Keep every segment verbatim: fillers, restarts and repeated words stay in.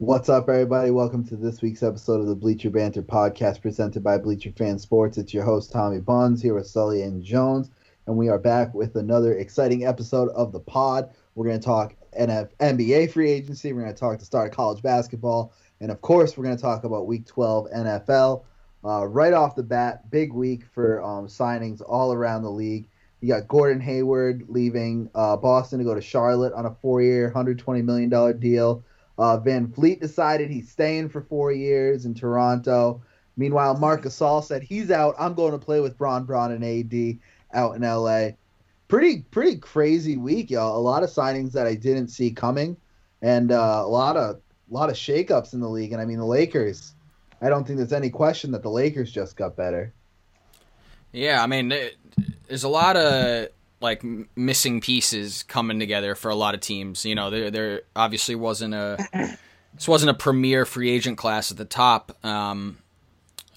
What's up, everybody? Welcome to this week's episode of the Bleacher Banter podcast presented by Bleacher Fan Sports. It's your host, Tommy Buns, here with Sully and Jones, and we are back with another exciting episode of the pod. We're going to talk N B A free agency, we're going to talk the start of college basketball, and of course, we're going to talk about Week twelve N F L. Uh, right off the bat, big week for um, signings all around the league. You got Gordon Hayward leaving uh, Boston to go to Charlotte on a four-year, one hundred twenty million dollars deal. Uh, VanVleet decided he's staying for four years in Toronto. Meanwhile, Marc Gasol said he's out. I'm going to play with Bron, Bron, and A D out in L A. Pretty, pretty crazy week, y'all. A lot of signings that I didn't see coming, and uh, a lot of, a lot of shakeups in the league. And I mean, the Lakers. I don't think there's any question that the Lakers just got better. Yeah, I mean, it, there's a lot of like missing pieces coming together for a lot of teams. You know, there there obviously wasn't a this wasn't a premier free agent class at the top, um,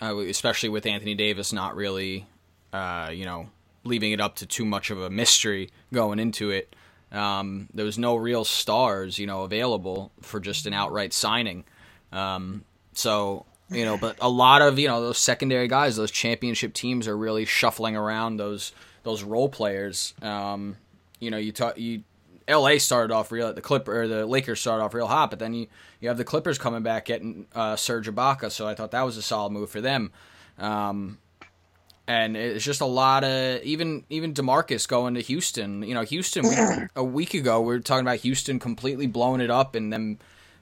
uh, especially with Anthony Davis not really, uh, you know, leaving it up to too much of a mystery going into it. Um, there was no real stars, you know, available for just an outright signing. Um, so you know, but a lot of you know those secondary guys, those championship teams are really shuffling around those. those role players. Um, you know, you talk, you L A started off real, the Clipper, or the Lakers started off real hot, but then you, you have the Clippers coming back getting uh, Serge Ibaka, so I thought that was a solid move for them. Um, and it's just a lot of, even even DeMarcus going to Houston. You know, Houston, we, a week ago, we were talking about Houston completely blowing it up and them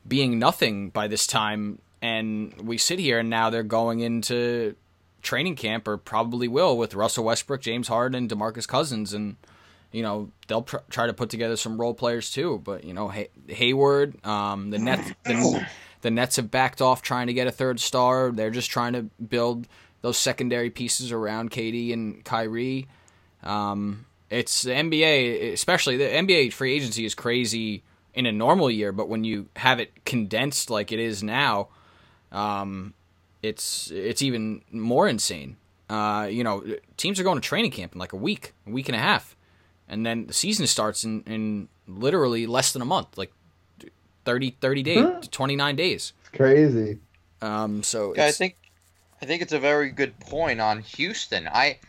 being nothing by this time, and we sit here and now they're going into training camp, or probably will, with Russell Westbrook, James Harden, and DeMarcus Cousins, and you know they'll pr- try to put together some role players too. But you know, Hay- Hayward, um, the Nets, the, the Nets have backed off trying to get a third star. They're just trying to build those secondary pieces around K D and Kyrie. Um, it's the N B A, especially the N B A free agency is crazy in a normal year, but when you have it condensed like it is now, um. It's it's even more insane. Uh, you know, teams are going to training camp in like a week, a week and a half, and then the season starts in, in literally less than a month, like thirty, thirty days, huh? twenty-nine days. It's crazy. Um, so yeah, it's, I think I think it's a very good point on Houston. I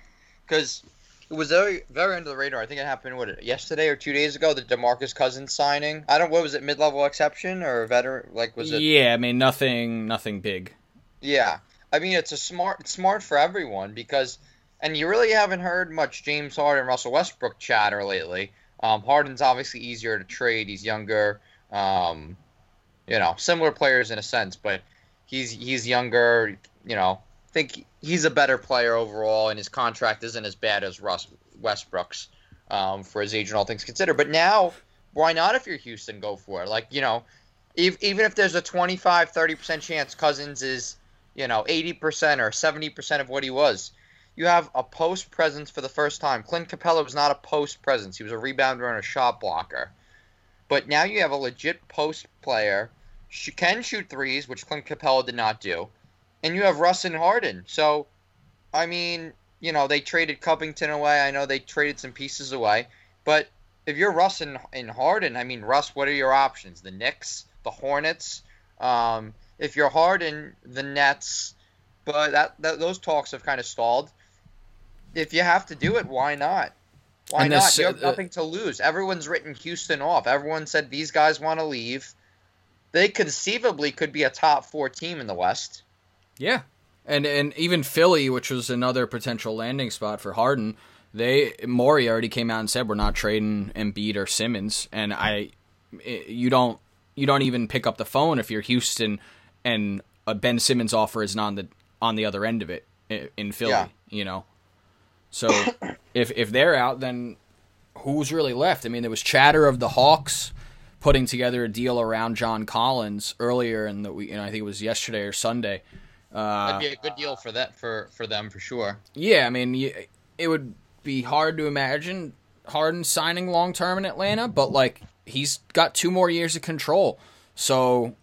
because it was very very under the radar. I think it happened what yesterday or two days ago. The DeMarcus Cousins signing. I don't. What was it? Mid level exception or veteran? Like was it? Yeah, I mean nothing, nothing big. Yeah, I mean, it's a smart it's smart for everyone because, and you really haven't heard much James Harden, Russell Westbrook chatter lately. Um, Harden's obviously easier to trade. He's younger, um, you know, similar players in a sense, but he's he's younger, you know, I think he's a better player overall, and his contract isn't as bad as Russ Westbrook's um, for his age and all things considered. But now, why not if you're Houston, go for it? Like, you know, if, even if there's a twenty-five, thirty percent chance Cousins is, you know, eighty percent or seventy percent of what he was. You have a post presence for the first time. Clint Capella was not a post presence. He was a rebounder and a shot blocker. But now you have a legit post player. She can shoot threes, which Clint Capella did not do. And you have Russ and Harden. So, I mean, you know, they traded Covington away. I know they traded some pieces away. But if you're Russ and, and Harden, I mean, Russ, what are your options? The Knicks, the Hornets, um... if you're Harden, the Nets, but that, that those talks have kind of stalled. If you have to do it, why not? Why not? You have uh, nothing to lose. Everyone's written Houston off. Everyone said these guys want to leave. They conceivably could be a top four team in the West. Yeah, and and even Philly, which was another potential landing spot for Harden, they Morey already came out and said we're not trading Embiid or Simmons, and I, you don't you don't even pick up the phone if you're Houston. And a Ben Simmons offer is on the on the other end of it in Philly, yeah. You know. So if if they're out, then who's really left? I mean, there was chatter of the Hawks putting together a deal around John Collins earlier in the week, and I think it was yesterday or Sunday. Uh, That'd be a good deal for that for, for them for sure. Yeah, I mean, you, it would be hard to imagine Harden signing long term in Atlanta, but like he's got two more years of control, so.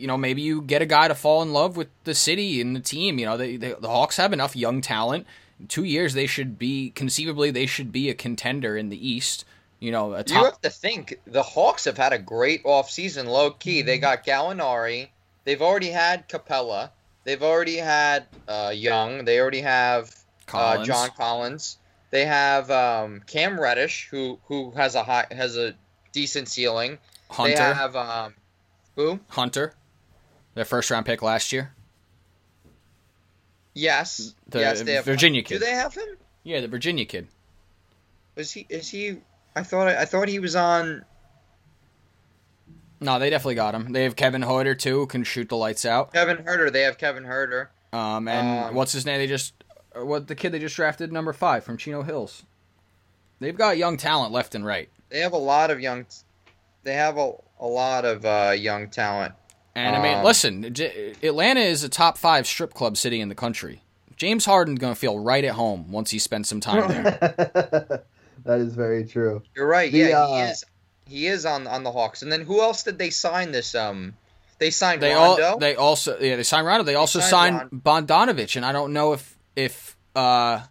You know, maybe you get a guy to fall in love with the city and the team. You know, they, they, the Hawks have enough young talent. In two years, they should be, conceivably, they should be a contender in the East. You know, a top... you have to think the Hawks have had a great offseason, low key. They got Gallinari. They've already had Capella. They've already had uh, Young. They already have uh, John Collins. They have um, Cam Reddish, who who has a high, has a decent ceiling. Hunter. They have um, who? Hunter, their first round pick last year. Yes. The yes, they have Virginia kid. Do they have him? Yeah, the Virginia kid. Is he? Is he? I thought I thought he was on. No, they definitely got him. They have Kevin Huerter too, who can shoot the lights out. Kevin Huerter, they have Kevin Huerter. Um, and um, what's his name? They just what the kid they just drafted, number five from Chino Hills. They've got young talent left and right. They have a lot of young. They have a a lot of uh, young talent. And um, I mean, listen, Atlanta is a top five strip club city in the country. James Harden's gonna feel right at home once he spends some time there. That is very true. You're right. The, yeah, uh, he is. He is on on the Hawks. And then who else did they sign this? Um, they signed they Rondo. All, they also yeah they signed Rondo. They, they also signed, signed Bogdanovic. And I don't know if if uh,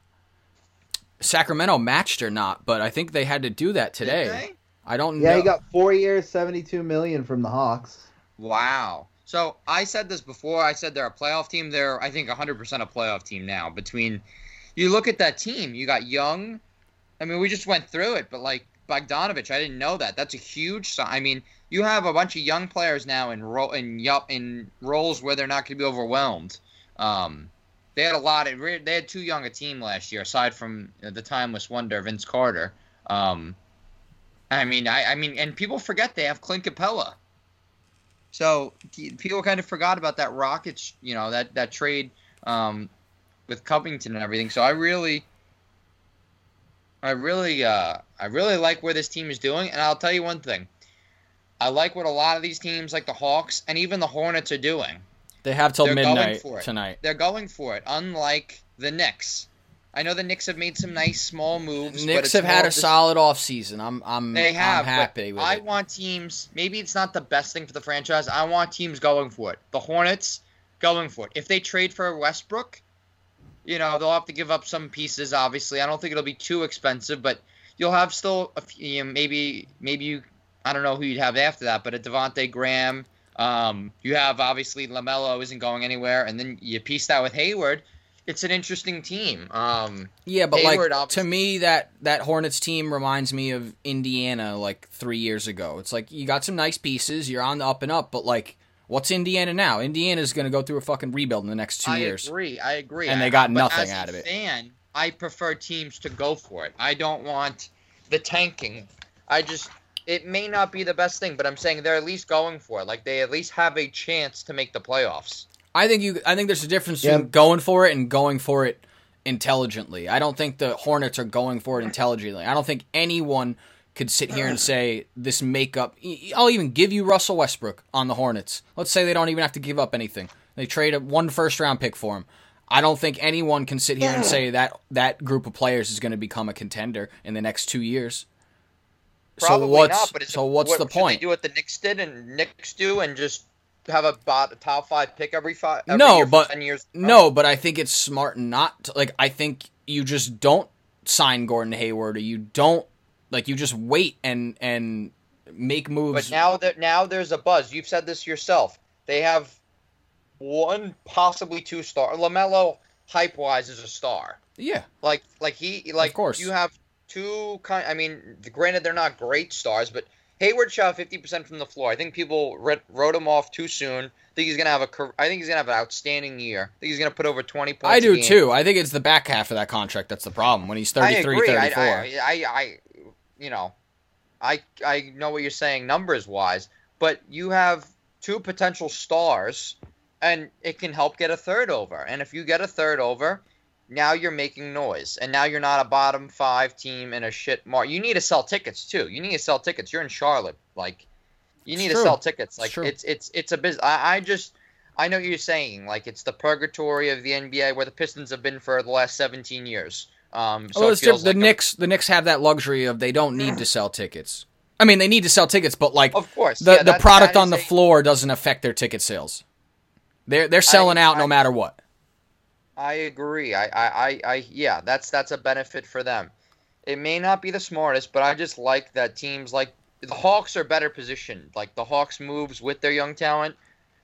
Sacramento matched or not, but I think they had to do that today. Did they? I don't. Yeah, know. He got four years, seventy-two million from the Hawks. Wow. So I said this before. I said they're a playoff team. They're I think one hundred percent a playoff team now. Between you look at that team, you got Young. I mean, we just went through it, but, like, Bogdanovic, I didn't know that. That's a huge sign. I mean, you have a bunch of young players now in ro- in, yup, in roles where they're not going to be overwhelmed. Um, they had a lot of – they had too young a team last year, aside from the timeless wonder, Vince Carter. Um, I mean, I, I mean, and people forget they have Clint Capella. So people kind of forgot about that Rockets, you know, that, that trade um, with Covington and everything. So I really – I really uh, I really like where this team is doing, and I'll tell you one thing. I like what a lot of these teams like the Hawks and even the Hornets are doing. They have till They're midnight tonight. They're going for it, unlike the Knicks. I know the Knicks have made some nice small moves. The Knicks but it's have had a solid offseason. I'm I'm, they have, I'm happy with I it. I want teams, maybe it's not the best thing for the franchise. I want teams going for it. The Hornets going for it. If they trade for Westbrook, you know, they'll have to give up some pieces, obviously. I don't think it'll be too expensive, but you'll have still a few, maybe, maybe you, I don't know who you'd have after that, but a Devontae Graham. Um, you have, obviously, LaMelo isn't going anywhere, and then you piece that with Hayward. It's an interesting team. Um, yeah, but, Hayward, like, obviously. To me, that, that Hornets team reminds me of Indiana, like, three years ago. It's like, you got some nice pieces, you're on the up and up, but, like, what's Indiana now? Indiana's going to go through a fucking rebuild in the next two I years. I agree. I agree. And they got I, nothing out of it. As a fan, I prefer teams to go for it. I don't want the tanking. I just – it may not be the best thing, but I'm saying they're at least going for it. Like, they at least have a chance to make the playoffs. I think you. I think there's a difference yeah. between going for it and going for it intelligently. I don't think the Hornets are going for it intelligently. I don't think anyone could sit here and say this makeup. I'll even give you Russell Westbrook on the Hornets. Let's say they don't even have to give up anything. They trade a one first round pick for him. I don't think anyone can sit here and say that that group of players is going to become a contender in the next two years. Probably so what's, not. But so what's what, the point? Should they do what the Knicks did and Knicks do and just have a, bot, a top five pick every five. Every no, year for but ten years? No, but I think it's smart not to, like. I think you just don't sign Gordon Hayward or you don't. Like, you just wait and and make moves. But now that now there's a buzz. You've said this yourself. They have one, possibly two star. LaMelo, hype-wise, is a star. Yeah. Like, like he, like, of course. You have two kind, I mean, granted, they're not great stars, but Hayward shot fifty percent from the floor. I think people re- wrote him off too soon. I think he's going to have a, I think he's going to have an outstanding year. I think he's going to put over twenty points I do, a game. too. I think it's the back half of that contract that's the problem when he's thirty-three, thirty-four. I agree. I, I, I, I You know, I I know what you're saying numbers-wise, but you have two potential stars, and it can help get a third over. And if you get a third over, now you're making noise, and now you're not a bottom five team in a shit market. You need to sell tickets too. You need to sell tickets. You're in Charlotte, like you need to sell tickets. Like it's it's it's a business. I, I just I know what you're saying, like it's the purgatory of the N B A where the Pistons have been for the last seventeen years. Um, so well, it feels the like Knicks, a... the Knicks have that luxury of they don't need to sell tickets. I mean, they need to sell tickets, but like, of course, the, yeah, the product on the a... floor doesn't affect their ticket sales. They're they're selling I, out I, no matter what. I agree. I, I, I, I yeah, that's that's a benefit for them. It may not be the smartest, but I just like that teams like the Hawks are better positioned. Like the Hawks moves with their young talent.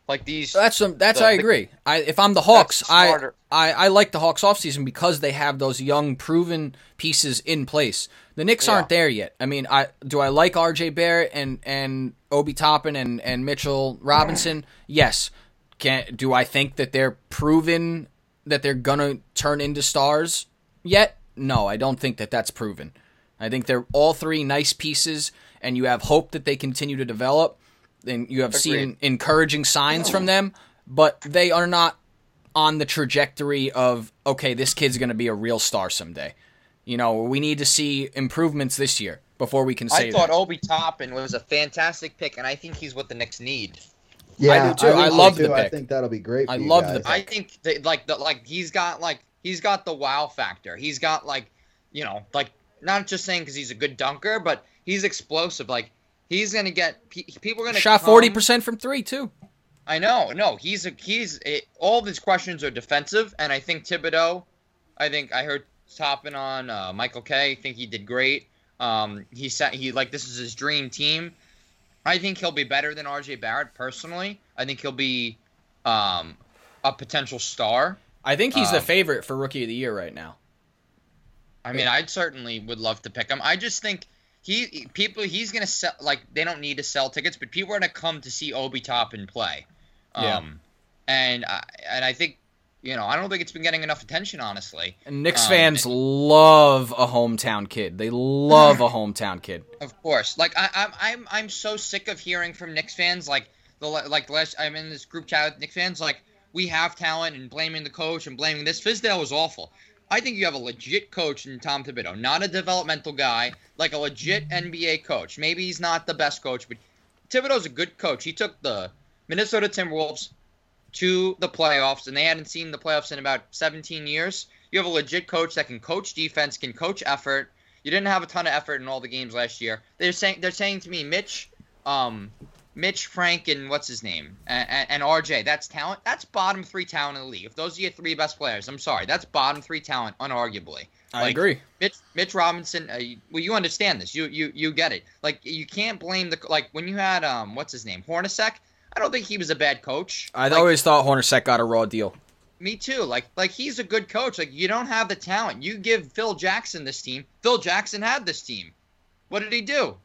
Like these, that's some, that's the, I agree. The, I if I'm the Hawks, I, I I like the Hawks offseason because they have those young, proven pieces in place. The Knicks yeah. aren't there yet. I mean, I do I like R J Barrett and and Obi Toppin and and Mitchell Robinson? Yes. Can do I think that they're proven that they're gonna turn into stars yet? No, I don't think that that's proven. I think they're all three nice pieces, and you have hope that they continue to develop. And you have Agreed. seen encouraging signs from them, but they are not on the trajectory of, okay, this kid's going to be a real star someday. You know, we need to see improvements this year before we can say I thought that. Obi Toppin was a fantastic pick, and I think he's what the Knicks need. Yeah, I do too. I, I love the pick. I think that'll be great. I love the pick. I think that, like the like he's got like he's got the wow factor. He's got like, you know, like not just saying because he's a good dunker, but he's explosive. Like. He's gonna get people are gonna shot forty percent from three too. I know, no, he's a, he's a, all of his questions are defensive, and I think Thibodeau, I think I heard Toppin on uh, Michael Kay. I think he did great. Um, he said he like this is his dream team. I think he'll be better than R J Barrett personally. I think he'll be um, a potential star. I think he's um, the favorite for Rookie of the Year right now. I mean, I certainly would love to pick him. I just think. He people he's gonna sell like they don't need to sell tickets, but people are gonna come to see Obi Toppin play, um, yeah. and I, and I think you know I don't think it's been getting enough attention honestly. And Knicks um, fans and, love a hometown kid. They love a hometown kid. Of course, like I, I'm I'm I'm so sick of hearing from Knicks fans like the like last I'm in this group chat with Knicks fans like we have talent and blaming the coach and blaming this. Fizdale was awful. I think you have a legit coach in Tom Thibodeau, not a developmental guy, like a legit N B A coach. Maybe he's not the best coach, but Thibodeau's a good coach. He took the Minnesota Timberwolves to the playoffs, and they hadn't seen the playoffs in about seventeen years. You have a legit coach that can coach defense, can coach effort. You didn't have a ton of effort in all the games last year. They're saying they're saying to me, Mitch, um, Mitch, Frank, and what's his name, and, and, and R J, that's talent. That's bottom three talent in the league. If those are your three best players, I'm sorry, that's bottom three talent, unarguably. I like, agree. Mitch, Mitch Robinson, uh, well, you understand this. You, you, you get it. Like you can't blame the like when you had um, what's his name, Hornacek. I don't think he was a bad coach. I like, always thought Hornacek got a raw deal. Me too. Like, like he's a good coach. Like you don't have the talent. You give Phil Jackson this team. Phil Jackson had this team. What did he do?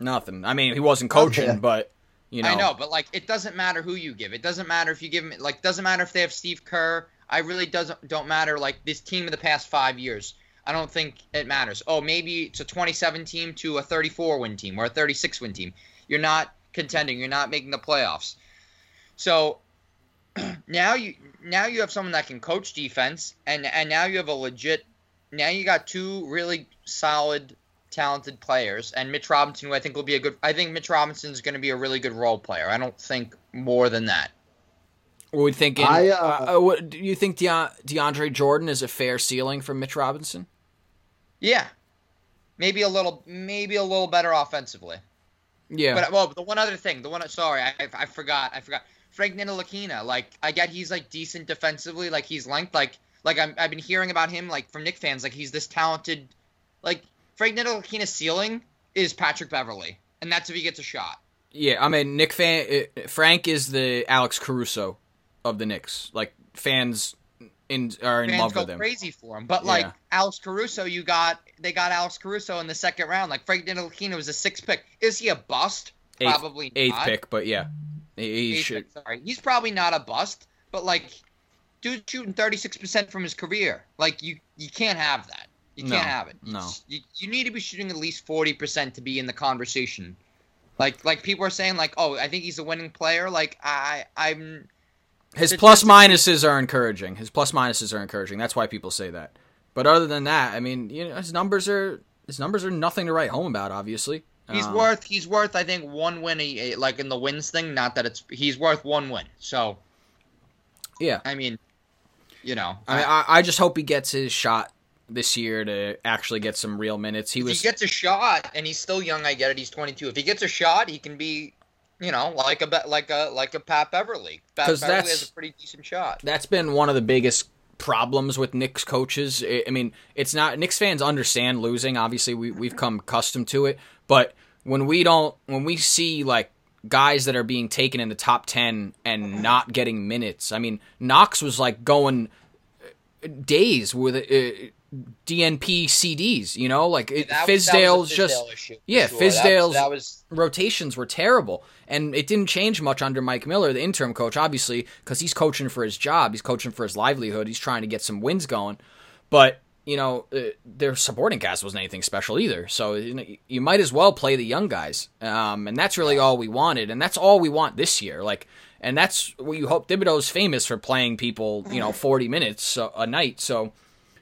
Nothing. I mean, he wasn't coaching, okay. but, you know. I know, but, like, it doesn't matter who you give. It doesn't matter if you give him – like, doesn't matter if they have Steve Kerr. I really doesn't don't matter, like, this team of the past five years. I don't think it matters. Oh, maybe it's a twenty-seven team to a thirty-four win team or a thirty-six win team. You're not contending. You're not making the playoffs. So now you now you have someone that can coach defense, and, and now you have a legit – now you got two really solid – talented players, and Mitch Robinson, who I think will be a good. I think Mitch Robinson is going to be a really good role player. I don't think more than that. What would think? I uh, uh, what, do you think De- DeAndre Jordan is a fair ceiling for Mitch Robinson? Yeah, maybe a little, maybe a little better offensively. Yeah, but well, the one other thing, the one sorry, I, I forgot, I forgot. Frank Ntilikina, like I get he's like decent defensively, like he's length, like like I'm, I've been hearing about him like from Knicks fans, like he's this talented, like. Frank Ntilikina's ceiling is Patrick Beverley, and that's if he gets a shot. Yeah, I mean, Nick fan, Frank is the Alex Caruso of the Knicks. Like, fans in, are in fans love with him. Fans go crazy for him. But, yeah. like, Alex Caruso, you got they got Alex Caruso in the second round. Like, Frank Ntilikina was a sixth pick. Is he a bust? Eighth, probably not. Eighth pick, but yeah. He, he eighth should. Pick, sorry. He's probably not a bust, but, like, dude's shooting thirty-six percent from his career. Like, you, you can't have that. You can't no, have it. You, no. You, you need to be shooting at least forty percent to be in the conversation. Like like people are saying, like, oh, I think he's a winning player. Like, I, I'm... His plus-minuses are encouraging. His plus-minuses are encouraging. That's why people say that. But other than that, I mean, you know, his numbers are his numbers are nothing to write home about, obviously. He's um, worth, he's worth I think, one win, a, like, in the wins thing. Not that it's... He's worth one win. So, yeah. I mean, you know. I I, I just hope he gets his shot this year to actually get some real minutes. He was if he gets a shot, and he's still young, I get it, he's twenty-two. If he gets a shot, he can be, you know, like a like a like a Pat Beverley. Pat Beverley has a pretty decent shot. That's been one of the biggest problems with Knicks coaches. I mean, it's not, Knicks fans understand losing. Obviously, we, we've come accustomed to it. But when we don't, when we see like guys that are being taken in the top ten and not getting minutes, I mean, Knox was like going days with uh, D N P C Ds, you know, like it, yeah, Fizdale's just, issue, yeah, sure. Fizdale's that was, that was... rotations were terrible, and it didn't change much under Mike Miller, the interim coach, obviously, because he's coaching for his job, he's coaching for his livelihood, he's trying to get some wins going, but you know, uh, their supporting cast wasn't anything special either, so you know, you might as well play the young guys, um, and that's really all we wanted, and that's all we want this year, like. And that's what you hope. Thibodeau's famous for playing people, you know, forty minutes a, a night. So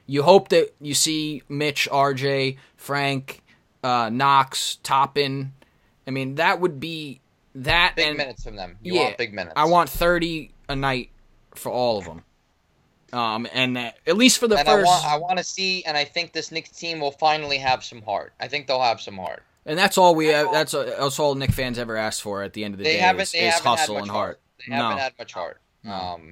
you hope that you see Mitch, R J, Frank, uh, Knox, Toppin. I mean, that would be that. Big and, minutes from them. You yeah, want big minutes. I want thirty a night for all of them. Um, and that, at least for the and first. I want, I want to see, and I think this Knicks team will finally have some heart. I think they'll have some heart. And that's all we. Uh, that's, uh, that's all Knicks fans ever asked for at the end of the they day is, is hustle and heart. heart. They haven't no. had much heart. No. Um,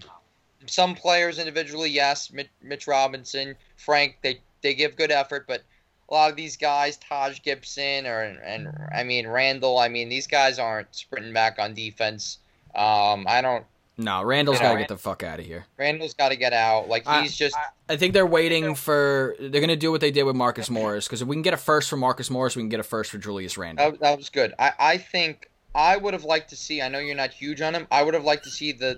some players individually, yes, Mitch Robinson, Frank, they, they give good effort, but a lot of these guys, Taj Gibson or and, and I mean Randall, I mean these guys aren't sprinting back on defense. Um, I don't. No, Randall's got to get the fuck out of here. Randall's got to get out. Like he's I, just. I, I think they're waiting for. They're gonna do what they did with Marcus Morris, because if we can get a first for Marcus Morris, we can get a first for Julius Randle. That, that was good. I, I think. I would have liked to see, I know you're not huge on him, I would have liked to see the,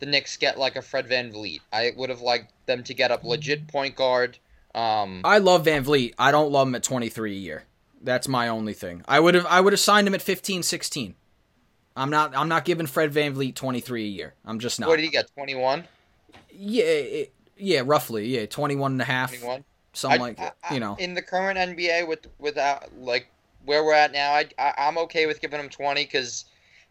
the Knicks get like a Fred VanVleet. I would have liked them to get up legit point guard. Um, I love VanVleet. I don't love him at twenty-three a year. That's my only thing. I would have I would have signed him at fifteen, sixteen. I'm not I'm not giving Fred VanVleet twenty-three a year. I'm just not. What did he get, twenty-one? Yeah, it, yeah, roughly. Yeah, twenty-one and a half. twenty-one? Something I, like that, you know. In the current N B A with without like where we're at now, I, I, I'm okay with giving him twenty because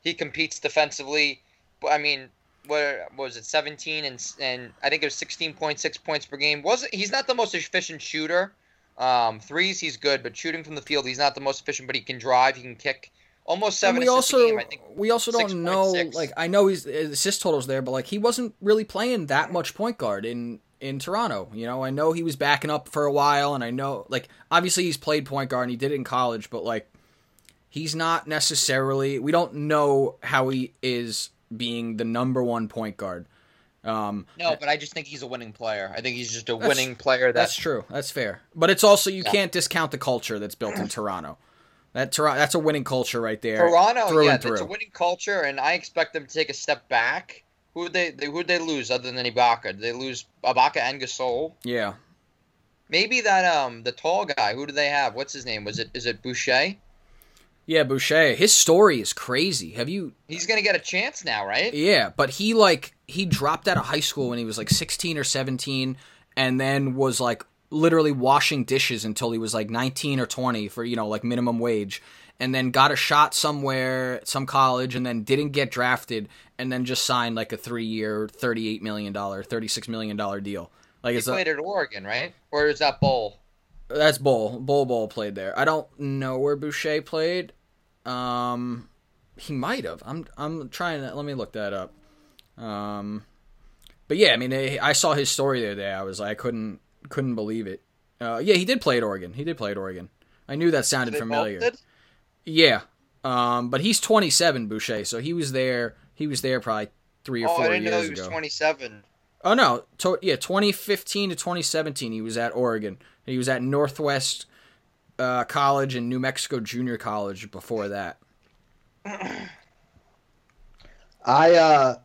he competes defensively. I mean, what, what was it, seventeen and and I think it was sixteen point six points per game. Wasn't he's not the most efficient shooter. Um, threes he's good, but shooting from the field he's not the most efficient. But he can drive, he can kick. Almost seven we assists also, a game. I think we also don't six. know. six. Like I know his assist totals there, but like he wasn't really playing that much point guard in. in Toronto. You know, I know he was backing up for a while, and I know, like, obviously he's played point guard and he did it in college, but, like, he's not necessarily, we don't know how he is being the number one point guard. Um, no, but I just think he's a winning player. I think he's just a winning player. That, that's true. That's fair. But it's also, you yeah. can't discount the culture that's built in Toronto. That Toronto, that's a winning culture right there. Toronto, through yeah, it's a winning culture, and I expect them to take a step back. Who would they, they, who'd they lose other than Ibaka? Did they lose Ibaka and Gasol? Yeah. Maybe that um the tall guy, who do they have? What's his name? Was it is it Boucher? Yeah, Boucher. His story is crazy. Have you He's going to get a chance now, right? Yeah, but he like he dropped out of high school when he was like sixteen or seventeen and then was like literally washing dishes until he was like nineteen or twenty for, you know, like minimum wage. And then got a shot somewhere, some college, and then didn't get drafted, and then just signed like a three-year, thirty-eight million dollars, thirty-six million dollars deal. Like he it's played a, at Oregon, right? Or is that Bowl? That's Bowl. Bowl Bowl played there. I don't know where Boucher played. Um, he might have. I'm I'm trying to let me look that up. Um, but yeah, I mean, I, I saw his story the other day. I was like, I couldn't couldn't believe it. Uh, yeah, he did play at Oregon. He did play at Oregon. I knew that sounded familiar. Bolted? Yeah, um, but he's twenty-seven, Boucher. So he was there. He was there probably three or oh, four years ago. Oh, I didn't know he was ago. twenty-seven. Oh no, to, yeah, twenty fifteen to twenty seventeen, he was at Oregon. He was at Northwest uh, College and New Mexico Junior College before that. I, uh,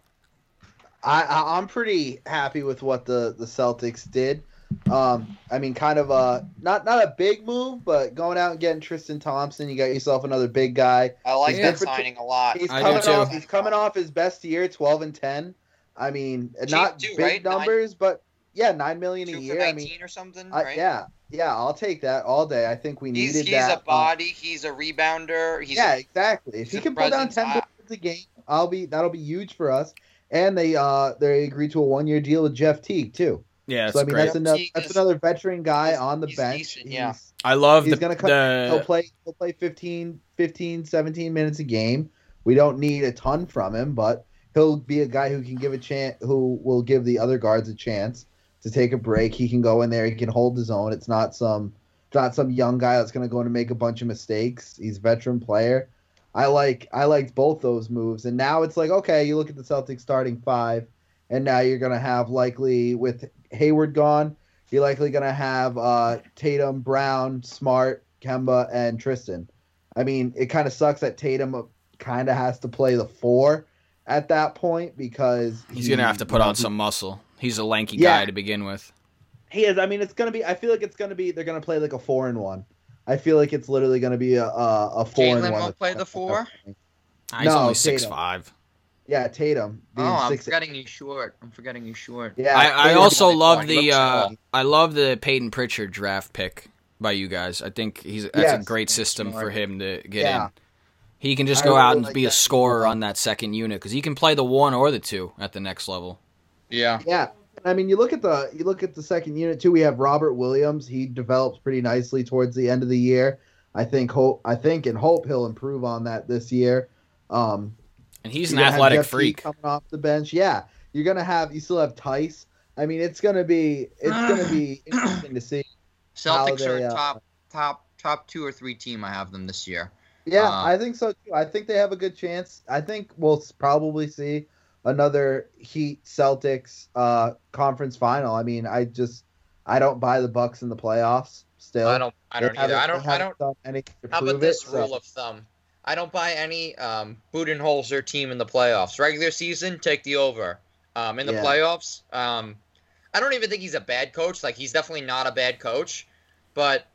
I, I'm pretty happy with what the, the Celtics did. Um, I mean, kind of a not not a big move, but going out and getting Tristan Thompson, you got yourself another big guy. I like that signing a lot. He's coming off. He's coming off his best year, twelve and ten. I mean, not big numbers, but yeah, nine million a year. I mean, or something. Right? I, yeah, yeah, I'll take that all day. I think we needed that. He's a body. He's a rebounder. He's yeah, exactly. If he can put down ten points a game, I'll be that'll be huge for us. And they uh they agreed to a one year deal with Jeff Teague too. Yeah, that's so I mean great. that's another that's another veteran guy on the he's bench. Decent, yeah, he's, I love. He's the, gonna come. The... He'll play. He'll play fifteen, fifteen, seventeen minutes a game. We don't need a ton from him, but he'll be a guy who can give a chance. Who will give the other guards a chance. to take a break. He can go in there. He can hold his own. It's not some it's not some young guy that's going to go in and make a bunch of mistakes. He's a veteran player. I like I liked both those moves. And now it's like, okay, you look at the Celtics starting five, and now you're going to have likely, with Hayward gone, you're likely going to have uh, Tatum, Brown, Smart, Kemba, and Tristan. I mean, it kind of sucks that Tatum kind of has to play the four at that point because he's he, going to have to put on he, some muscle. He's a lanky yeah, guy to begin with. He is. I mean, it's going to be – I feel like it's going to be – they're going to play like a four and one. I feel like it's literally going to be a a, a four Jaylen and one. Jaylen won't play the four? Ah, he's no, only six five. Yeah, Tatum. Oh, I'm six, forgetting you short. I'm forgetting you short. Yeah, I, I also love the uh, I love the Peyton Pritchard draft pick by you guys. I think he's that's yes, a great system for him to get yeah. in. He can just go really out and like be that. a scorer on that second unit because he can play the one or the two at the next level. Yeah. Yeah. I mean, you look at the you look at the second unit too. We have Robert Williams. He develops pretty nicely towards the end of the year. I think hope I think and hope he'll improve on that this year. Um, and he's an athletic freak coming off the bench. Yeah, you're gonna have you still have Tice. I mean, it's gonna be it's gonna be interesting to see. Celtics they, are uh, top top top two or three team. I have them this year. Yeah, uh, I think so too. I think they have a good chance. I think we'll probably see another Heat Celtics uh, conference final. I mean, I just I don't buy the Bucks in the playoffs. Still, I don't. I don't either. I don't. I don't. How about this it, rule so. of thumb? I don't buy any um, Budenholzer team in the playoffs. Regular season, take the over. Um, in the yeah. playoffs, um, I don't even think he's a bad coach. Like he's definitely not a bad coach, but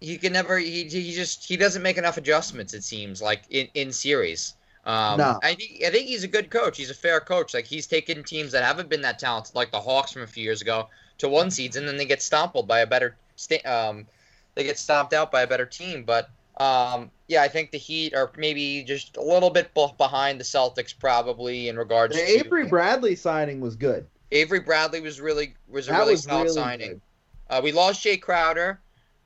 he can never. He he just he doesn't make enough adjustments. It seems like in in series. Um, no. I think I think he's a good coach. He's a fair coach. Like he's taken teams that haven't been that talented, like the Hawks from a few years ago, to one seeds, and then they get stomped by a better. Um, they get stomped out by a better team. But um, yeah, I think the Heat are maybe just a little bit b- behind the Celtics, probably in regards. The to... The Avery Bradley signing was good. Avery Bradley was really was a that really was solid really signing. Uh, we lost Jay Crowder,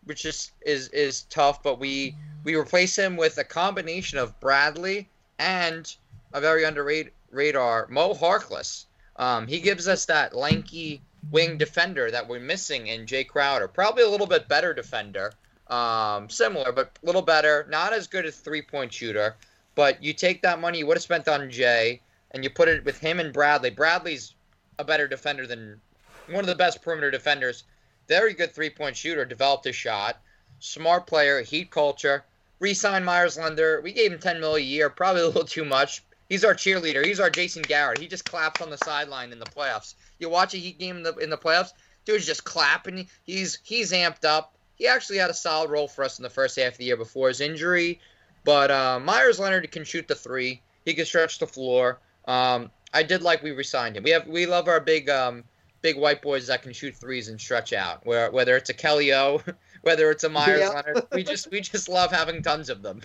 which is is is tough, but we we replace him with a combination of Bradley and a very underrated radar, Mo Harkless. Um, he gives us that lanky wing defender that we're missing in Jay Crowder. Probably a little bit better defender. Um, similar, but a little better. Not as good a three-point shooter. But you take that money you would have spent on Jay, and you put it with him and Bradley. Bradley's a better defender than one of the best perimeter defenders. Very good three-point shooter. Developed his shot. Smart player. Heat culture. Re-signed Myers Leonard. We gave him ten million dollars a year, probably a little too much. He's our cheerleader. He's our Jason Garrett. He just claps on the sideline in the playoffs. You watch a Heat game in the, in the playoffs, dude's just clapping. He's he's amped up. He actually had a solid role for us in the first half of the year before his injury. But uh, Myers Leonard can shoot the three. He can stretch the floor. Um, I did like we re-signed him. We have we love our big um, big white boys that can shoot threes and stretch out. Where whether it's a Kelly O. Whether it's a Myers yeah. Leonard, we just we just love having tons of them.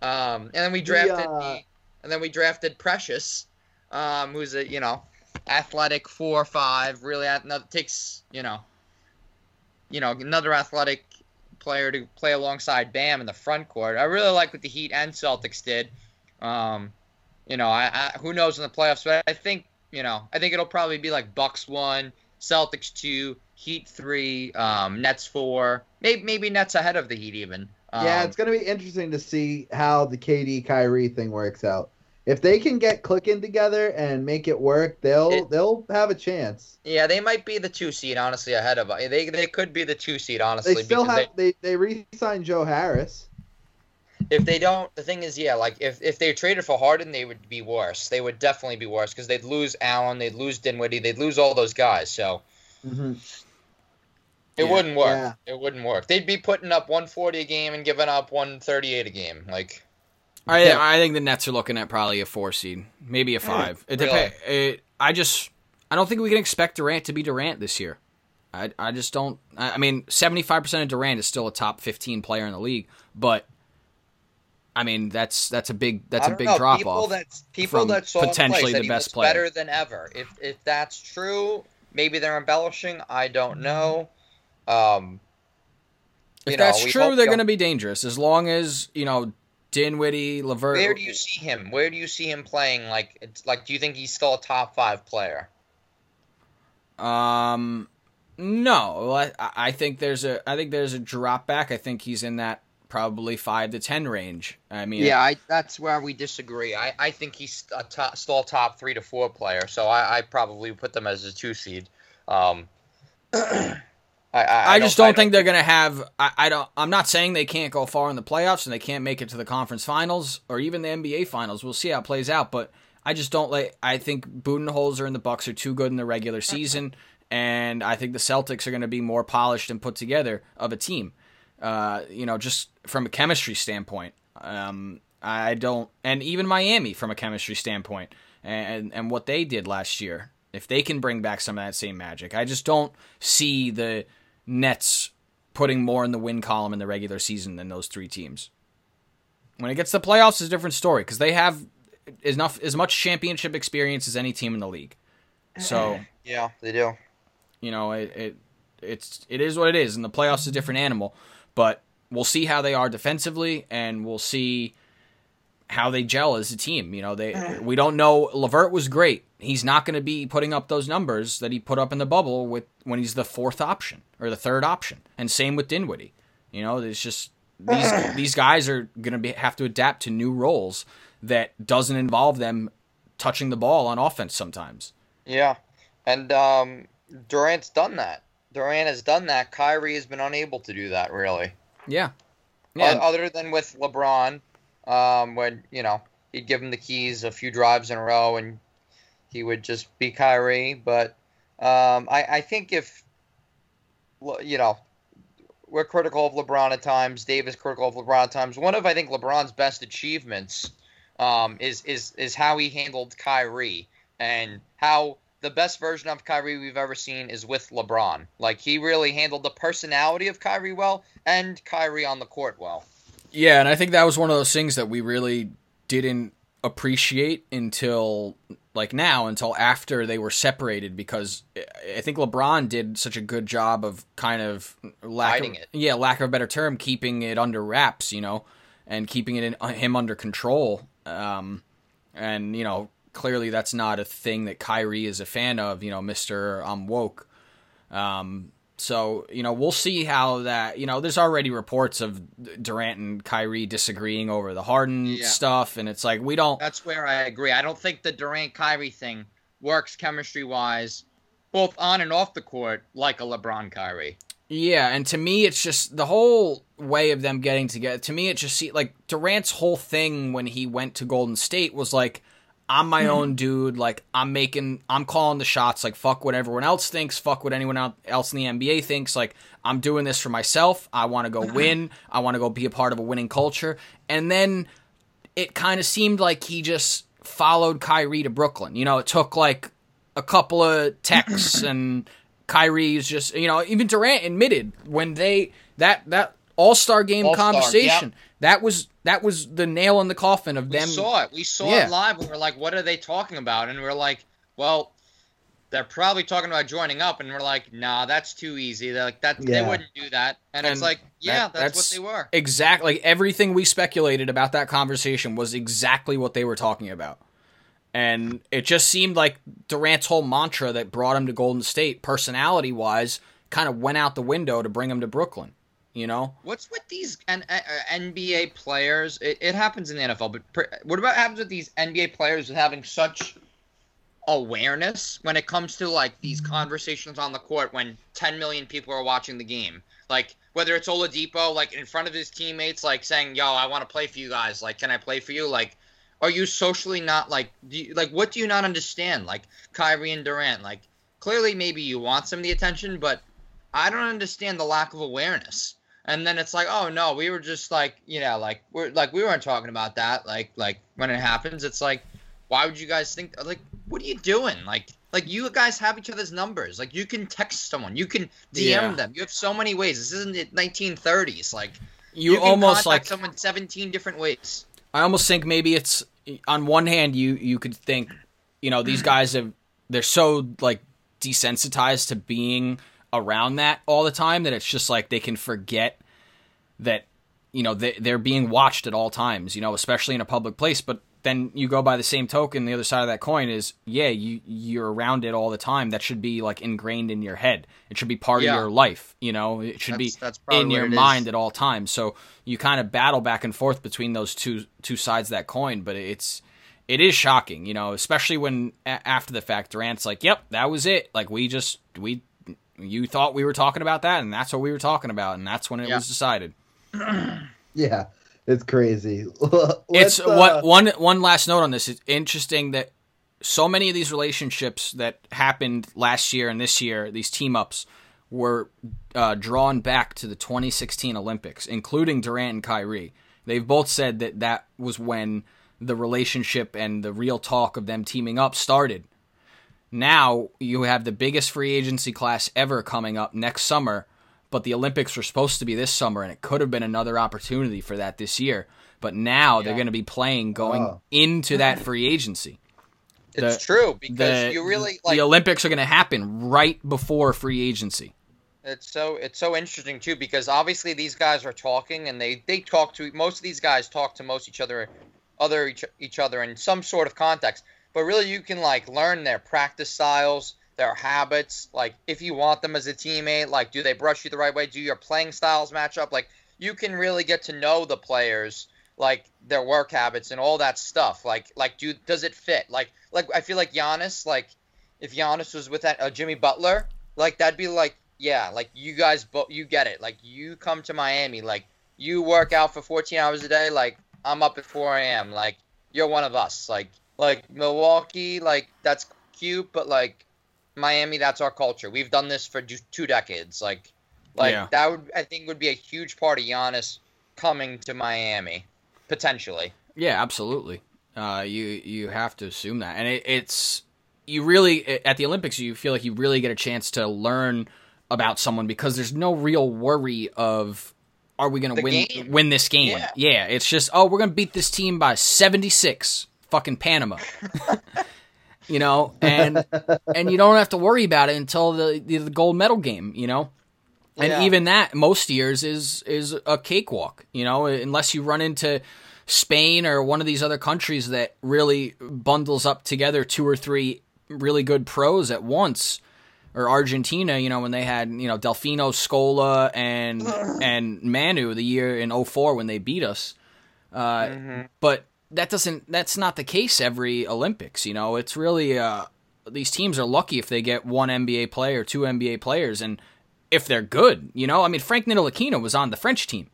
Um, and then we drafted, yeah. the, and then we drafted Precious, um, who's a you know, athletic four or five, really another takes you know, you know another athletic player to play alongside Bam in the front court. I really like what the Heat and Celtics did. Um, you know, I, I who knows in the playoffs, but I think you know I think it'll probably be like Bucks one, Celtics two. Heat three, um, Nets four, maybe maybe Nets ahead of the Heat even. Um, yeah, it's going to be interesting to see how the K D Kyrie thing works out. If they can get clicking together and make it work, they'll it, they'll have a chance. Yeah, they might be the two seed honestly ahead of us. They they could be the two seed honestly. They still have they they, they re-signed Joe Harris. If they don't, the thing is, yeah, like if, if they traded for Harden, they would be worse. They would definitely be worse because they'd lose Allen, they'd lose Dinwiddie, they'd lose all those guys. So. Mm-hmm. It yeah, wouldn't work. Yeah. It wouldn't work. They'd be putting up one forty a game and giving up one thirty-eight a game. Like, I think, I think the Nets are looking at probably a four seed, maybe a five. It really? depends. It, I just I don't think we can expect Durant to be Durant this year. I I just don't. I, I mean, seventy-five percent of Durant is still a top fifteen player in the league, but I mean that's that's a big that's a big know. drop people off. That's, people from that saw potentially the, place, the best player better than ever. If if that's true, maybe they're embellishing. I don't know. Um, if you know, that's true, they're going to be dangerous as long as, you know, Dinwiddie, LeVert. Where do you see him? Where do you see him playing? Like, it's like, do you think he's still a top five player? Um, no, I, I think there's a, I think there's a drop back. I think he's in that probably five to ten range. I mean, yeah, I, that's where we disagree. I, I think he's a top, still top three to four player. So I, I probably put them as a two seed. Um, I, I, I just don't, I don't think they're going to have, I, I don't, I'm not saying they can't go far in the playoffs and they can't make it to the conference finals or even the N B A finals. We'll see how it plays out, but I just don't like, I think Budenholzer and the Bucks are too good in the regular season. And I think the Celtics are going to be more polished and put together of a team. Uh, you know, just from a chemistry standpoint, um, I don't, and even Miami from a chemistry standpoint and, and what they did last year, if they can bring back some of that same magic, I just don't see the Nets putting more in the win column in the regular season than those three teams. When it gets to the playoffs, it's a different story because they have enough, as much championship experience as any team in the league. So yeah, they do. You know, it, it, it's, it is what it is. And the playoffs is a different animal. But we'll see how they are defensively, and we'll see how they gel as a team. You know, they we don't know. LeVert was great. He's not going to be putting up those numbers that he put up in the bubble with when he's the fourth option or the third option. And same with Dinwiddie. You know, it's just these these guys are going to be have to adapt to new roles that doesn't involve them touching the ball on offense sometimes. Yeah, and um, Durant's done that. Durant has done that. Kyrie has been unable to do that, really. Yeah. yeah. Other than with LeBron, um, when, you know, he'd give him the keys a few drives in a row and he would just be Kyrie. But um, I, I think if, you know, we're critical of LeBron at times, Davis critical of LeBron at times. One of, I think, LeBron's best achievements um, is, is, is how he handled Kyrie and how... The best version of Kyrie we've ever seen is with LeBron. Like, he really handled the personality of Kyrie well and Kyrie on the court well. Yeah, and I think that was one of those things that we really didn't appreciate until, like now, until after they were separated because I think LeBron did such a good job of kind of... lack of, it. Yeah, lack of a better term, keeping it under wraps, you know, and keeping it in, uh, him under control. Um, and, you know... Clearly, that's not a thing that Kyrie is a fan of, you know, Mister I'm woke. Um, so, you know, we'll see how that, you know, there's already reports of Durant and Kyrie disagreeing over the Harden yeah. stuff. And it's like, we don't. That's where I agree. I don't think the Durant-Kyrie thing works chemistry-wise, both on and off the court, like a LeBron-Kyrie. Yeah, and to me, it's just the whole way of them getting together. To me, it just see like Durant's whole thing when he went to Golden State was like, I'm my own dude, like, I'm making, I'm calling the shots, like, fuck what everyone else thinks, fuck what anyone else in the N B A thinks, like, I'm doing this for myself, I want to go win, I want to go be a part of a winning culture, and then it kind of seemed like he just followed Kyrie to Brooklyn, you know, it took, like, a couple of texts, and Kyrie's just, you know, even Durant admitted when they, that, that All-Star game All-Star, conversation, yep. that was... That was the nail in the coffin of them. We saw it. We saw yeah. it live. We were like, what are they talking about? And we we're like, well, they're probably talking about joining up. And we're like, nah, that's too easy. They're like, that, yeah. They wouldn't do that. And, and it's like, yeah, that, that's, that's what they were. Exactly. Everything we speculated about that conversation was exactly what they were talking about. And it just seemed like Durant's whole mantra that brought him to Golden State, personality-wise, kind of went out the window to bring him to Brooklyn. You know what's with these N B A players? It, it happens in the N F L, but pre- what about happens with these N B A players having such awareness when it comes to like these conversations on the court when ten million people are watching the game? Like whether it's Oladipo, like in front of his teammates, like saying, "Yo, I want to play for you guys. Like, can I play for you?" Like, are you socially not like? Do you, like, what do you not understand? Like Kyrie and Durant, like clearly maybe you want some of the attention, but I don't understand the lack of awareness. And then it's like, oh no, we were just like, you know, like we're like we weren't talking about that. Like, like when it happens, it's like, why would you guys think? Like, what are you doing? Like, like you guys have each other's numbers. Like, you can text someone, you can D M yeah. them. You have so many ways. This isn't the nineteen thirties. Like, you, you can almost contact like someone seventeen different ways. I almost think maybe it's on one hand, you you could think, you know, these guys have they're so like desensitized to being around that all the time that it's just like they can forget that, you know, they, they're being watched at all times, you know, especially in a public place. But then you go by the same token, the other side of that coin is, yeah, you, you're around it all the time. That should be like ingrained in your head. It should be part yeah. of your life. You know, it should that's, be that's in your mind is. At all times. So you kind of battle back and forth between those two, two sides of that coin, but it's, it is shocking, you know, especially when a- after the fact, Durant's like, yep, that was it. Like we just, we, you thought we were talking about that, and that's what we were talking about. And that's when it yeah. was decided. Yeah. It's crazy. It's uh... what one one last note on this. It's interesting that so many of these relationships that happened last year and this year, these team ups, were uh, drawn back to the twenty sixteen Olympics, including Durant and Kyrie. They've both said that that was when the relationship and the real talk of them teaming up started. Now you have the biggest free agency class ever coming up next summer. But the Olympics were supposed to be this summer, and it could have been another opportunity for that this year. But now yeah. they're going to be playing going oh. into that free agency. It's the, true because the, you really like the Olympics are going to happen right before free agency. It's so it's so interesting too because obviously these guys are talking, and they, they talk to most of these guys talk to most each other, other each, each other in some sort of context. But really, you can like learn their practice styles, their habits, like if you want them as a teammate, like do they brush you the right way? Do your playing styles match up? Like you can really get to know the players, like their work habits and all that stuff. Like, like do does it fit? Like, like I feel like Giannis, like if Giannis was with that uh, Jimmy Butler, like that'd be like, yeah, like you guys, bo- you get it. Like you come to Miami, like you work out for fourteen hours a day. Like I'm up at four a.m. Like you're one of us. Like, like Milwaukee, like that's cute, but like Miami, that's our culture. We've done this for two decades. Like, like yeah. that would I think would be a huge part of Giannis coming to Miami, potentially. Yeah, absolutely. Uh, you you have to assume that, and it, it's you really at the Olympics you feel like you really get a chance to learn about someone because there's no real worry of are we going to win game. win this game? Yeah. yeah, it's just oh we're going to beat this team by seventy-six, fucking Panama. You know, and and you don't have to worry about it until the the, the gold medal game, you know, and yeah. even that most years is is a cakewalk, you know, unless you run into Spain or one of these other countries that really bundles up together two or three really good pros at once, or Argentina, you know, when they had you know Delfino, Scola, and and Manu the year in oh four when they beat us, uh, mm-hmm. but. That doesn't. That's not the case every Olympics, you know. It's really uh, these teams are lucky if they get one N B A player, two N B A players, and if they're good, you know. I mean, Frank Ntilikina was on the French team.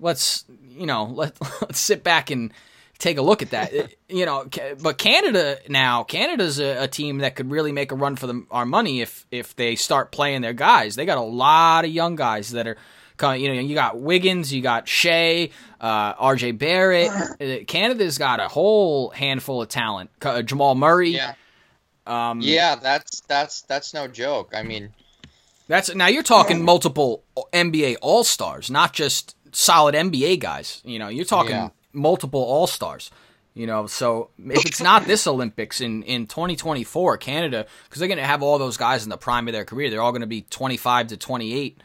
Let's you know let let's sit back and take a look at that, you know. But Canada now, Canada's a, a team that could really make a run for the, our money if if they start playing their guys. They got a lot of young guys that are. You know, you got Wiggins, you got Shea, uh, R J Barrett. Canada's got a whole handful of talent. Jamal Murray. Yeah, um, yeah, that's that's that's no joke. I mean, that's now you're talking multiple N B A All Stars, not just solid N B A guys. You know, you're talking yeah. multiple All Stars. You know, so if it's not this Olympics in, in twenty twenty-four, Canada, because they're going to have all those guys in the prime of their career. They're all going to be twenty-five to twenty-eight.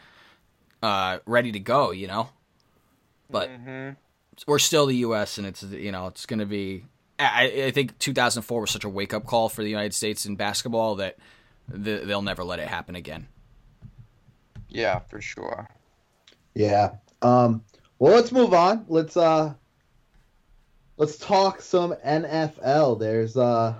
Uh, ready to go, you know, but mm-hmm. we're still the U S and it's, you know, it's going to be, I, I think two thousand four was such a wake up call for the United States in basketball that the, they'll never let it happen again. Yeah, for sure. Yeah. Um, well, let's move on. Let's, uh, let's talk some N F L. There's, uh,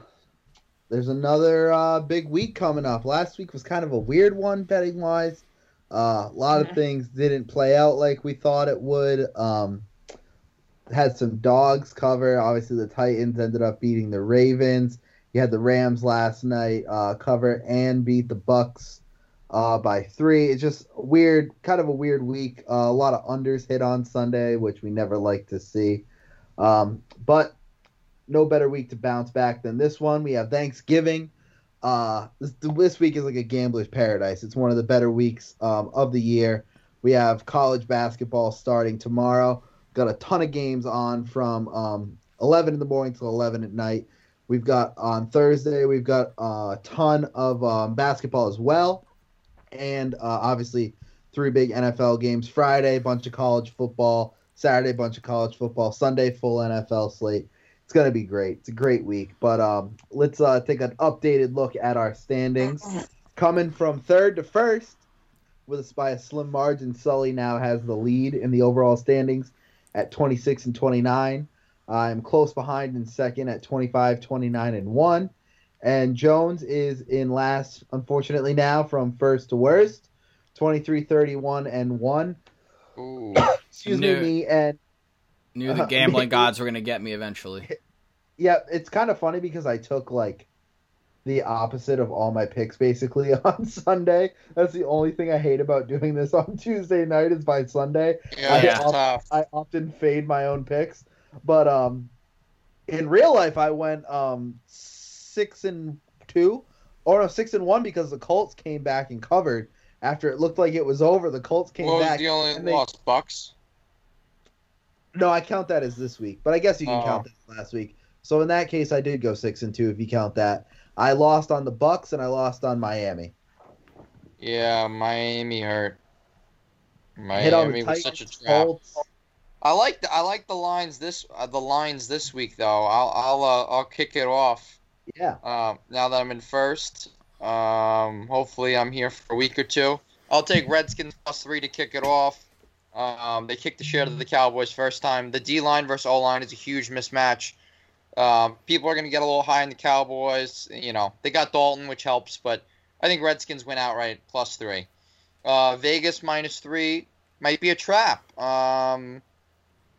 there's another, uh, big week coming up. Last week was kind of a weird one betting wise. Uh, a lot of things didn't play out like we thought it would. Um, had some dogs cover. Obviously, the Titans ended up beating the Ravens. You had the Rams last night uh, cover and beat the Bucks uh, by three. It's just weird, kind of a weird week. Uh, a lot of unders hit on Sunday, which we never like to see. Um, but no better week to bounce back than this one. We have Thanksgiving. Uh, this, this week is like a gambler's paradise. It's one of the better weeks um, of the year. We have college basketball starting tomorrow. Got a ton of games on from um, eleven in the morning till eleven at night. We've got on Thursday, we've got uh, a ton of um, basketball as well. And uh, obviously three big N F L games. Friday, a bunch of college football. Saturday, a bunch of college football. Sunday, full N F L slate. it's going to be great. It's a great week. But um, let's uh, take an updated look at our standings. Coming from third to first, with us by a slim margin, Sully now has the lead in the overall standings at twenty-six and twenty-nine. I'm close behind in second at twenty-five, twenty-nine, and one. And Jones is in last, unfortunately, now from first to worst, twenty-three, thirty-one, and one. Ooh. Excuse knew, me, me and knew the gambling uh, gods were gonna get me eventually. Yeah, it's kind of funny because I took like the opposite of all my picks basically on Sunday. That's the only thing I hate about doing this on Tuesday night is by Sunday. Yeah, I, yeah. Op- I often fade my own picks, but um, in real life I went um six and two, or no six and one because the Colts came back and covered. After it looked like it was over, the Colts came well, back. What was the only they... loss, Bucks? No, I count that as this week, but I guess you can uh, count that as last week. So in that case, I did go six and two if you count that. I lost on the Bucks and I lost on Miami. Yeah, Miami hurt. Miami was Titans, such a trap. Colts. I like the I like the lines this uh, the lines this week though. I'll I'll uh, I'll kick it off. Yeah. Uh, now that I'm in first. Um, hopefully I'm here for a week or two. I'll take Redskins plus three to kick it off. Um, they kicked the shit out of the Cowboys first time. The D-line versus O-line is a huge mismatch. Um, people are going to get a little high in the Cowboys. You know, they got Dalton, which helps, but I think Redskins win outright plus three. Uh, Vegas minus three might be a trap. Um,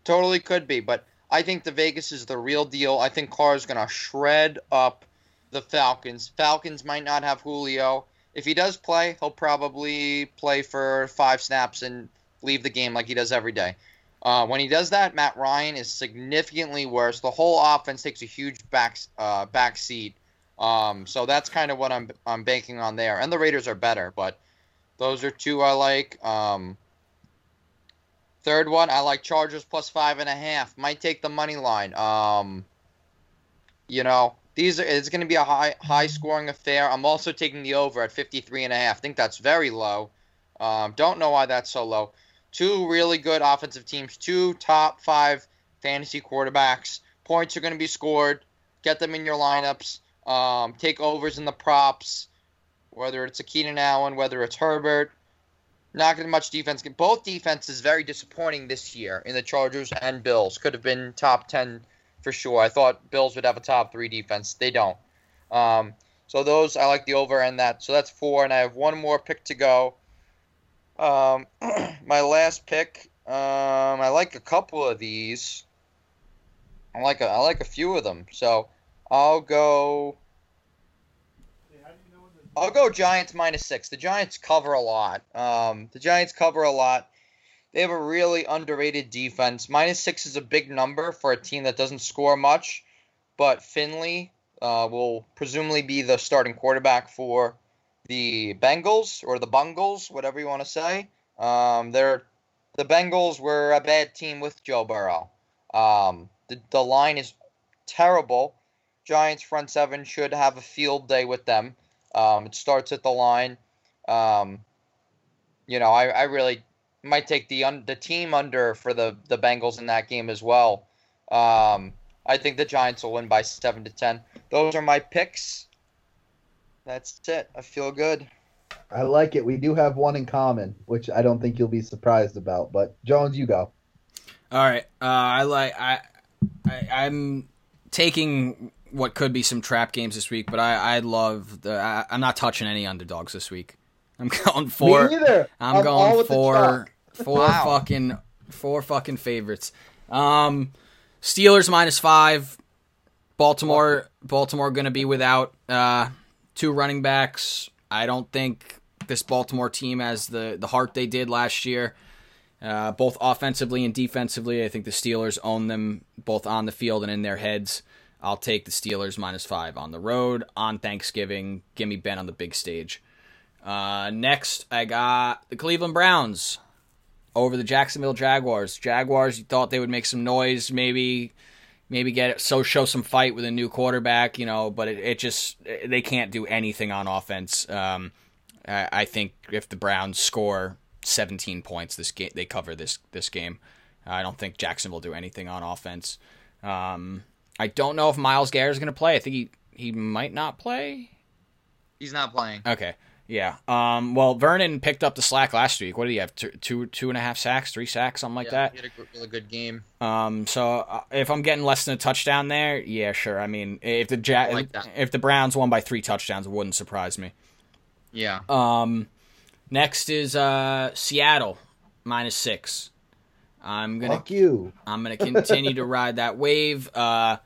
totally could be, but I think the Vegas is the real deal. I think Carr is going to shred up the Falcons. Falcons might not have Julio. If he does play, he'll probably play for five snaps and leave the game like he does every day. Uh, when he does that, Matt Ryan is significantly worse. The whole offense takes a huge back uh, back seat. Um, so that's kind of what I'm I'm banking on there. And the Raiders are better, but those are two I like. Um, third one, I like Chargers plus five and a half. Might take the money line. Um, you know. These are, it's going to be a high high scoring affair. I'm also taking the over at fifty-three and a half. I think that's very low. Um, don't know why that's so low. Two really good offensive teams. Two top five fantasy quarterbacks. Points are going to be scored. Get them in your lineups. Um, take overs in the props. Whether it's a Keenan Allen, whether it's Herbert. Not getting much defense. Both defenses very disappointing this year in the Chargers and Bills. Could have been top ten. For sure. I thought Bills would have a top three defense. They don't. Um, so those, I like the over and that. So that's four, and I have one more pick to go. Um, my last pick, um, I like a couple of these. I like a, I like a few of them. So I'll go I'll go Giants minus six. The Giants cover a lot. Um, the Giants cover a lot. They have a really underrated defense. Minus six is a big number for a team that doesn't score much, but Finley uh, will presumably be the starting quarterback for the Bengals or the Bungles, whatever you want to say. Um, they're the Bengals were a bad team with Joe Burrow. Um, the, the line is terrible. Giants front seven should have a field day with them. Um, it starts at the line. Um, you know, I, I really. Might take the un- the team under for the, the Bengals in that game as well. Um, I think the Giants will win by seven to ten. Those are my picks. That's it. I feel good. I like it. We do have one in common, which I don't think you'll be surprised about. But Jones, you go. All right. Uh, I like. I, I I'm taking what could be some trap games this week, but I I love the. I, I'm not touching any underdogs this week. I'm going for. Me neither. I'm, I'm going for four wow. fucking four fucking favorites. Um, Steelers minus five. Baltimore Baltimore going to be without uh, two running backs. I don't think this Baltimore team has the the heart they did last year, uh, both offensively and defensively. I think the Steelers own them both on the field and in their heads. I'll take the Steelers minus five on the road on Thanksgiving. Give me Ben on the big stage. Uh, next, I got the Cleveland Browns over the Jacksonville Jaguars. Jaguars, you thought they would make some noise, maybe, maybe get it, so show some fight with a new quarterback, you know, but it, it just they can't do anything on offense. Um, I, I think if the Browns score seventeen points this game, they cover this this game. I don't think Jacksonville do anything on offense. Um, I don't know if Myles Garrett is going to play. I think he, he might not play. He's not playing. Okay. Yeah. Um, well, Vernon picked up the slack last week. What did he have? Two, two, two and a half sacks, three sacks, something like yeah, that. He had a really good game. Um, so if I'm getting less than a touchdown there, yeah, sure. I mean, if the ja- like if the Browns won by three touchdowns, it wouldn't surprise me. Yeah. Um, next is uh Seattle minus six. I'm gonna. Fuck you. I'm gonna continue to ride that wave. Uh,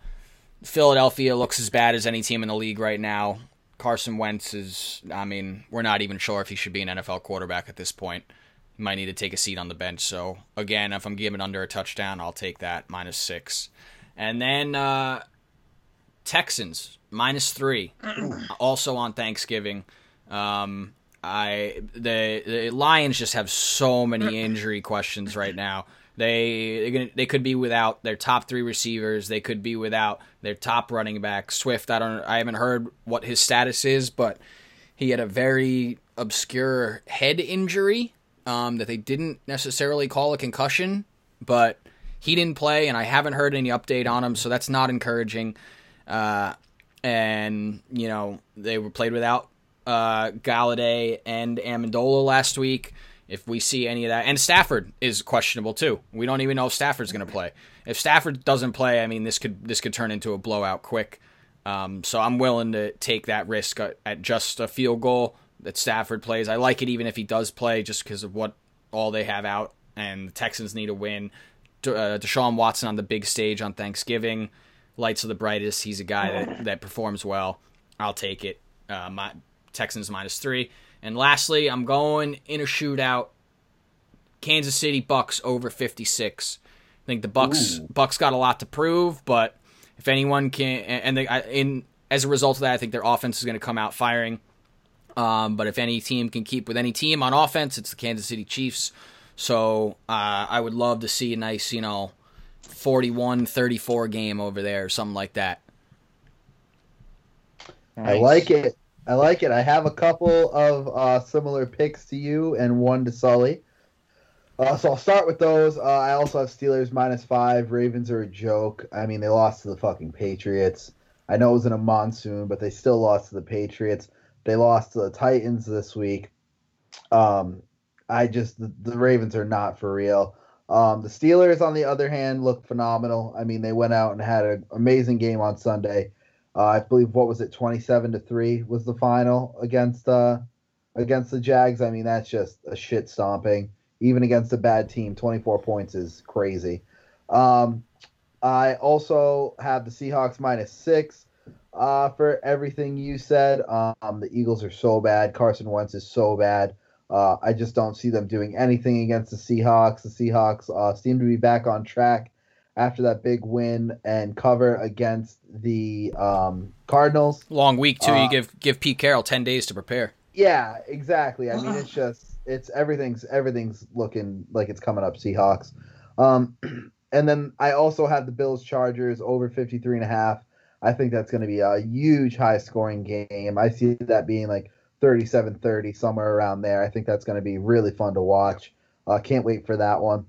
Philadelphia looks as bad as any team in the league right now. Carson Wentz is, I mean, we're not even sure if he should be an N F L quarterback at this point. He might need to take a seat on the bench. So, again, if I'm giving under a touchdown, I'll take that, minus six. And then uh, Texans, minus three, also on Thanksgiving. Um, I the, the Lions just have so many injury questions right now. They gonna, they could be without their top three receivers. They could be without their top running back. Swift, I don't, I haven't heard what his status is, but he had a very obscure head injury um, that they didn't necessarily call a concussion, but he didn't play, and I haven't heard any update on him, so that's not encouraging. Uh, and, you know, they were played without uh, Galladay and Amendola last week. If we see any of that. And Stafford is questionable too. We don't even know if Stafford's going to play. If Stafford doesn't play, I mean, this could this could turn into a blowout quick. Um, so I'm willing to take that risk at, at just a field goal that Stafford plays. I like it even if he does play just because of what all they have out. And the Texans need a win. De, uh, Deshaun Watson on the big stage on Thanksgiving. Lights of the brightest. He's a guy that, that performs well. I'll take it. Uh, my Texans minus three. And lastly, I'm going in a shootout. Kansas City Bucks over fifty-six. I think the Bucks Ooh. Bucks got a lot to prove, but if anyone can, and they, in as a result of that, I think their offense is going to come out firing. Um, but if any team can keep with any team on offense, it's the Kansas City Chiefs. So uh, I would love to see a nice, you know, forty-one thirty-four game over there or something like that. Nice. I like it. I like it. I have a couple of uh, similar picks to you and one to Sully. Uh, so I'll start with those. Uh, I also have Steelers minus five. Ravens are a joke. I mean, they lost to the fucking Patriots. I know it was in a monsoon, but they still lost to the Patriots. They lost to the Titans this week. Um, I just the, the Ravens are not for real. Um, the Steelers, on the other hand, look phenomenal. I mean, they went out and had an amazing game on Sunday. Uh, I believe, what was it, twenty-seven to three was the final against uh, against the Jags. I mean, that's just a shit stomping. Even against a bad team, twenty-four points is crazy. Um, I also have the Seahawks minus six uh, for everything you said. Um, the Eagles are so bad. Carson Wentz is so bad. Uh, I just don't see them doing anything against the Seahawks. The Seahawks uh, seem to be back on track after that big win and cover against the um, Cardinals. Long week, too. Uh, you give give Pete Carroll ten days to prepare. Yeah, exactly. I mean, it's just – it's everything's everything's looking like it's coming up, Seahawks. Um, and then I also have the Bills-Chargers over fifty-three and a half. I think that's going to be a huge high-scoring game. I see that being like thirty-seven thirty, somewhere around there. I think that's going to be really fun to watch. Uh, can't wait for that one.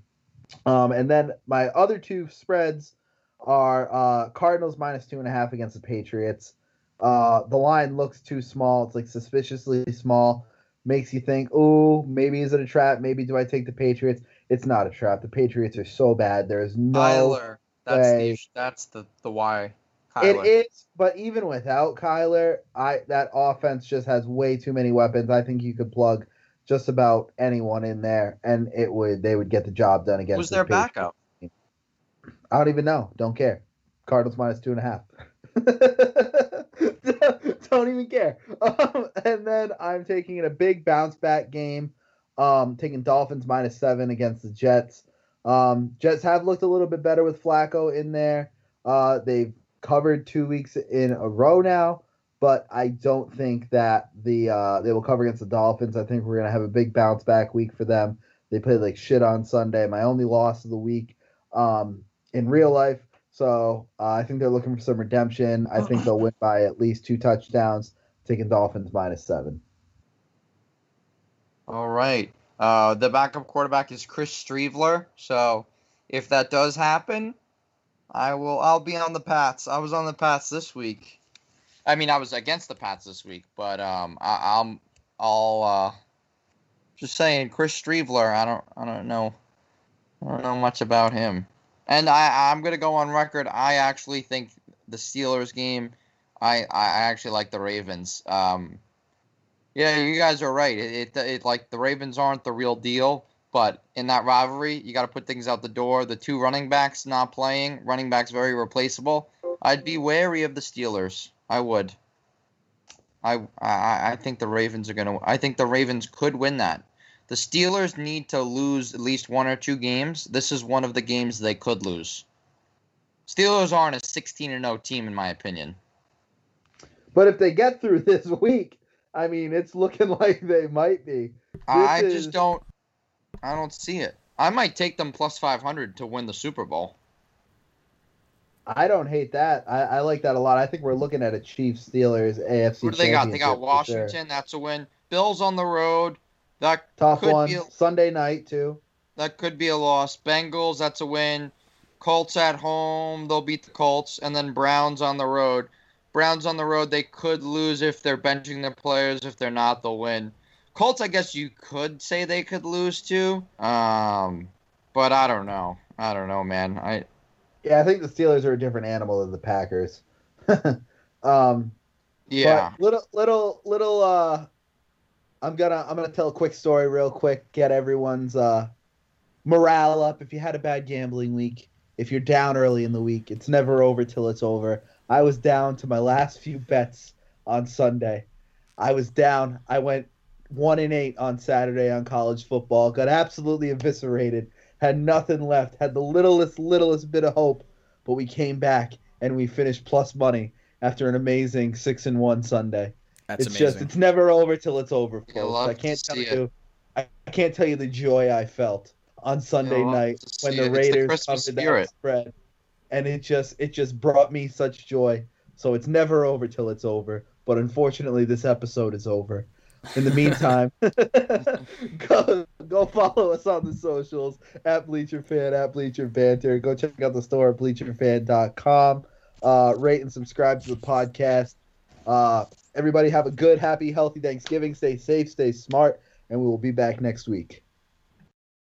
Um, and then my other two spreads are uh, Cardinals minus two and a half against the Patriots. Uh, the line looks too small. It's like suspiciously small. Makes you think, oh, maybe is it a trap? Maybe do I take the Patriots? It's not a trap. The Patriots are so bad. There is no Kyler. That's way. The, that's the, the why. Kyler. It is, but even without Kyler, I that offense just has way too many weapons. I think you could plug just about anyone in there, and it would they would get the job done against. Who's their backup? I don't even know. Don't care. Cardinals minus two and a half. Don't even care. Um, and then I'm taking in a big bounce back game. Um, taking Dolphins minus seven against the Jets. Um, Jets have looked a little bit better with Flacco in there. Uh, they've covered two weeks in a row now. But I don't think that the uh, they will cover against the Dolphins. I think we're going to have a big bounce-back week for them. They played like shit on Sunday. My only loss of the week um, in real life. So uh, I think they're looking for some redemption. I think they'll win by at least two touchdowns, taking Dolphins minus seven. All right. Uh, the backup quarterback is Chris Streveler. So if that does happen, I will. I'll be on the Pats. I was on the Pats this week. I mean, I was against the Pats this week, but um, I, I'm. I'll. Uh, just saying, Chris Streveler. I don't. I don't know. I don't know much about him. And I, I'm gonna go on record. I actually think the Steelers game. I, I actually like the Ravens. Um, yeah, you guys are right. It, it it like the Ravens aren't the real deal. But in that rivalry, you got to put things out the door. The two running backs not playing. Running backs very replaceable. I'd be wary of the Steelers. I would. I I, I think the Ravens are gonna. I think the Ravens could win that. The Steelers need to lose at least one or two games. This is one of the games they could lose. Steelers aren't a sixteen and oh team, in my opinion. But if they get through this week, I mean, it's looking like they might be. This I just is... don't. I don't see it. I might take them plus five hundred to win the Super Bowl. I don't hate that. I, I like that a lot. I think we're looking at a Chiefs Steelers A F C. What do they got? They got Washington. Sure. That's a win. Bills on the road. That tough could one. Be a, Sunday night too. That could be a loss. Bengals. That's a win. Colts at home. They'll beat the Colts, and then Browns on the road. Browns on the road. They could lose if they're benching their players. If they're not, they'll win. Colts, I guess you could say they could lose to, um, but I don't know. I don't know, man. I yeah, I think the Steelers are a different animal than the Packers. um, yeah, little, little, little. Uh, I'm gonna, I'm gonna tell a quick story, real quick, get everyone's uh, morale up. If you had a bad gambling week, if you're down early in the week, it's never over till it's over. I was down to my last few bets on Sunday. I was down. I went. One and eight on Saturday on college football. Got absolutely eviscerated. Had nothing left. Had the littlest, littlest bit of hope. But we came back and we finished plus money after an amazing six and one Sunday. That's it's amazing. Just it's never over till it's over, folks. I can't tell you I can't tell you the joy I felt on Sunday night when the Raiders covered that spread. And it just it just brought me such joy. So it's never over till it's over. But unfortunately this episode is over. In the meantime, go, go follow us on the socials at Bleacher Fan, at Bleacher Banter. Go check out the store at bleacher fan dot com. Uh, rate and subscribe to the podcast. Uh, everybody have a good, happy, healthy Thanksgiving. Stay safe, stay smart, and we will be back next week.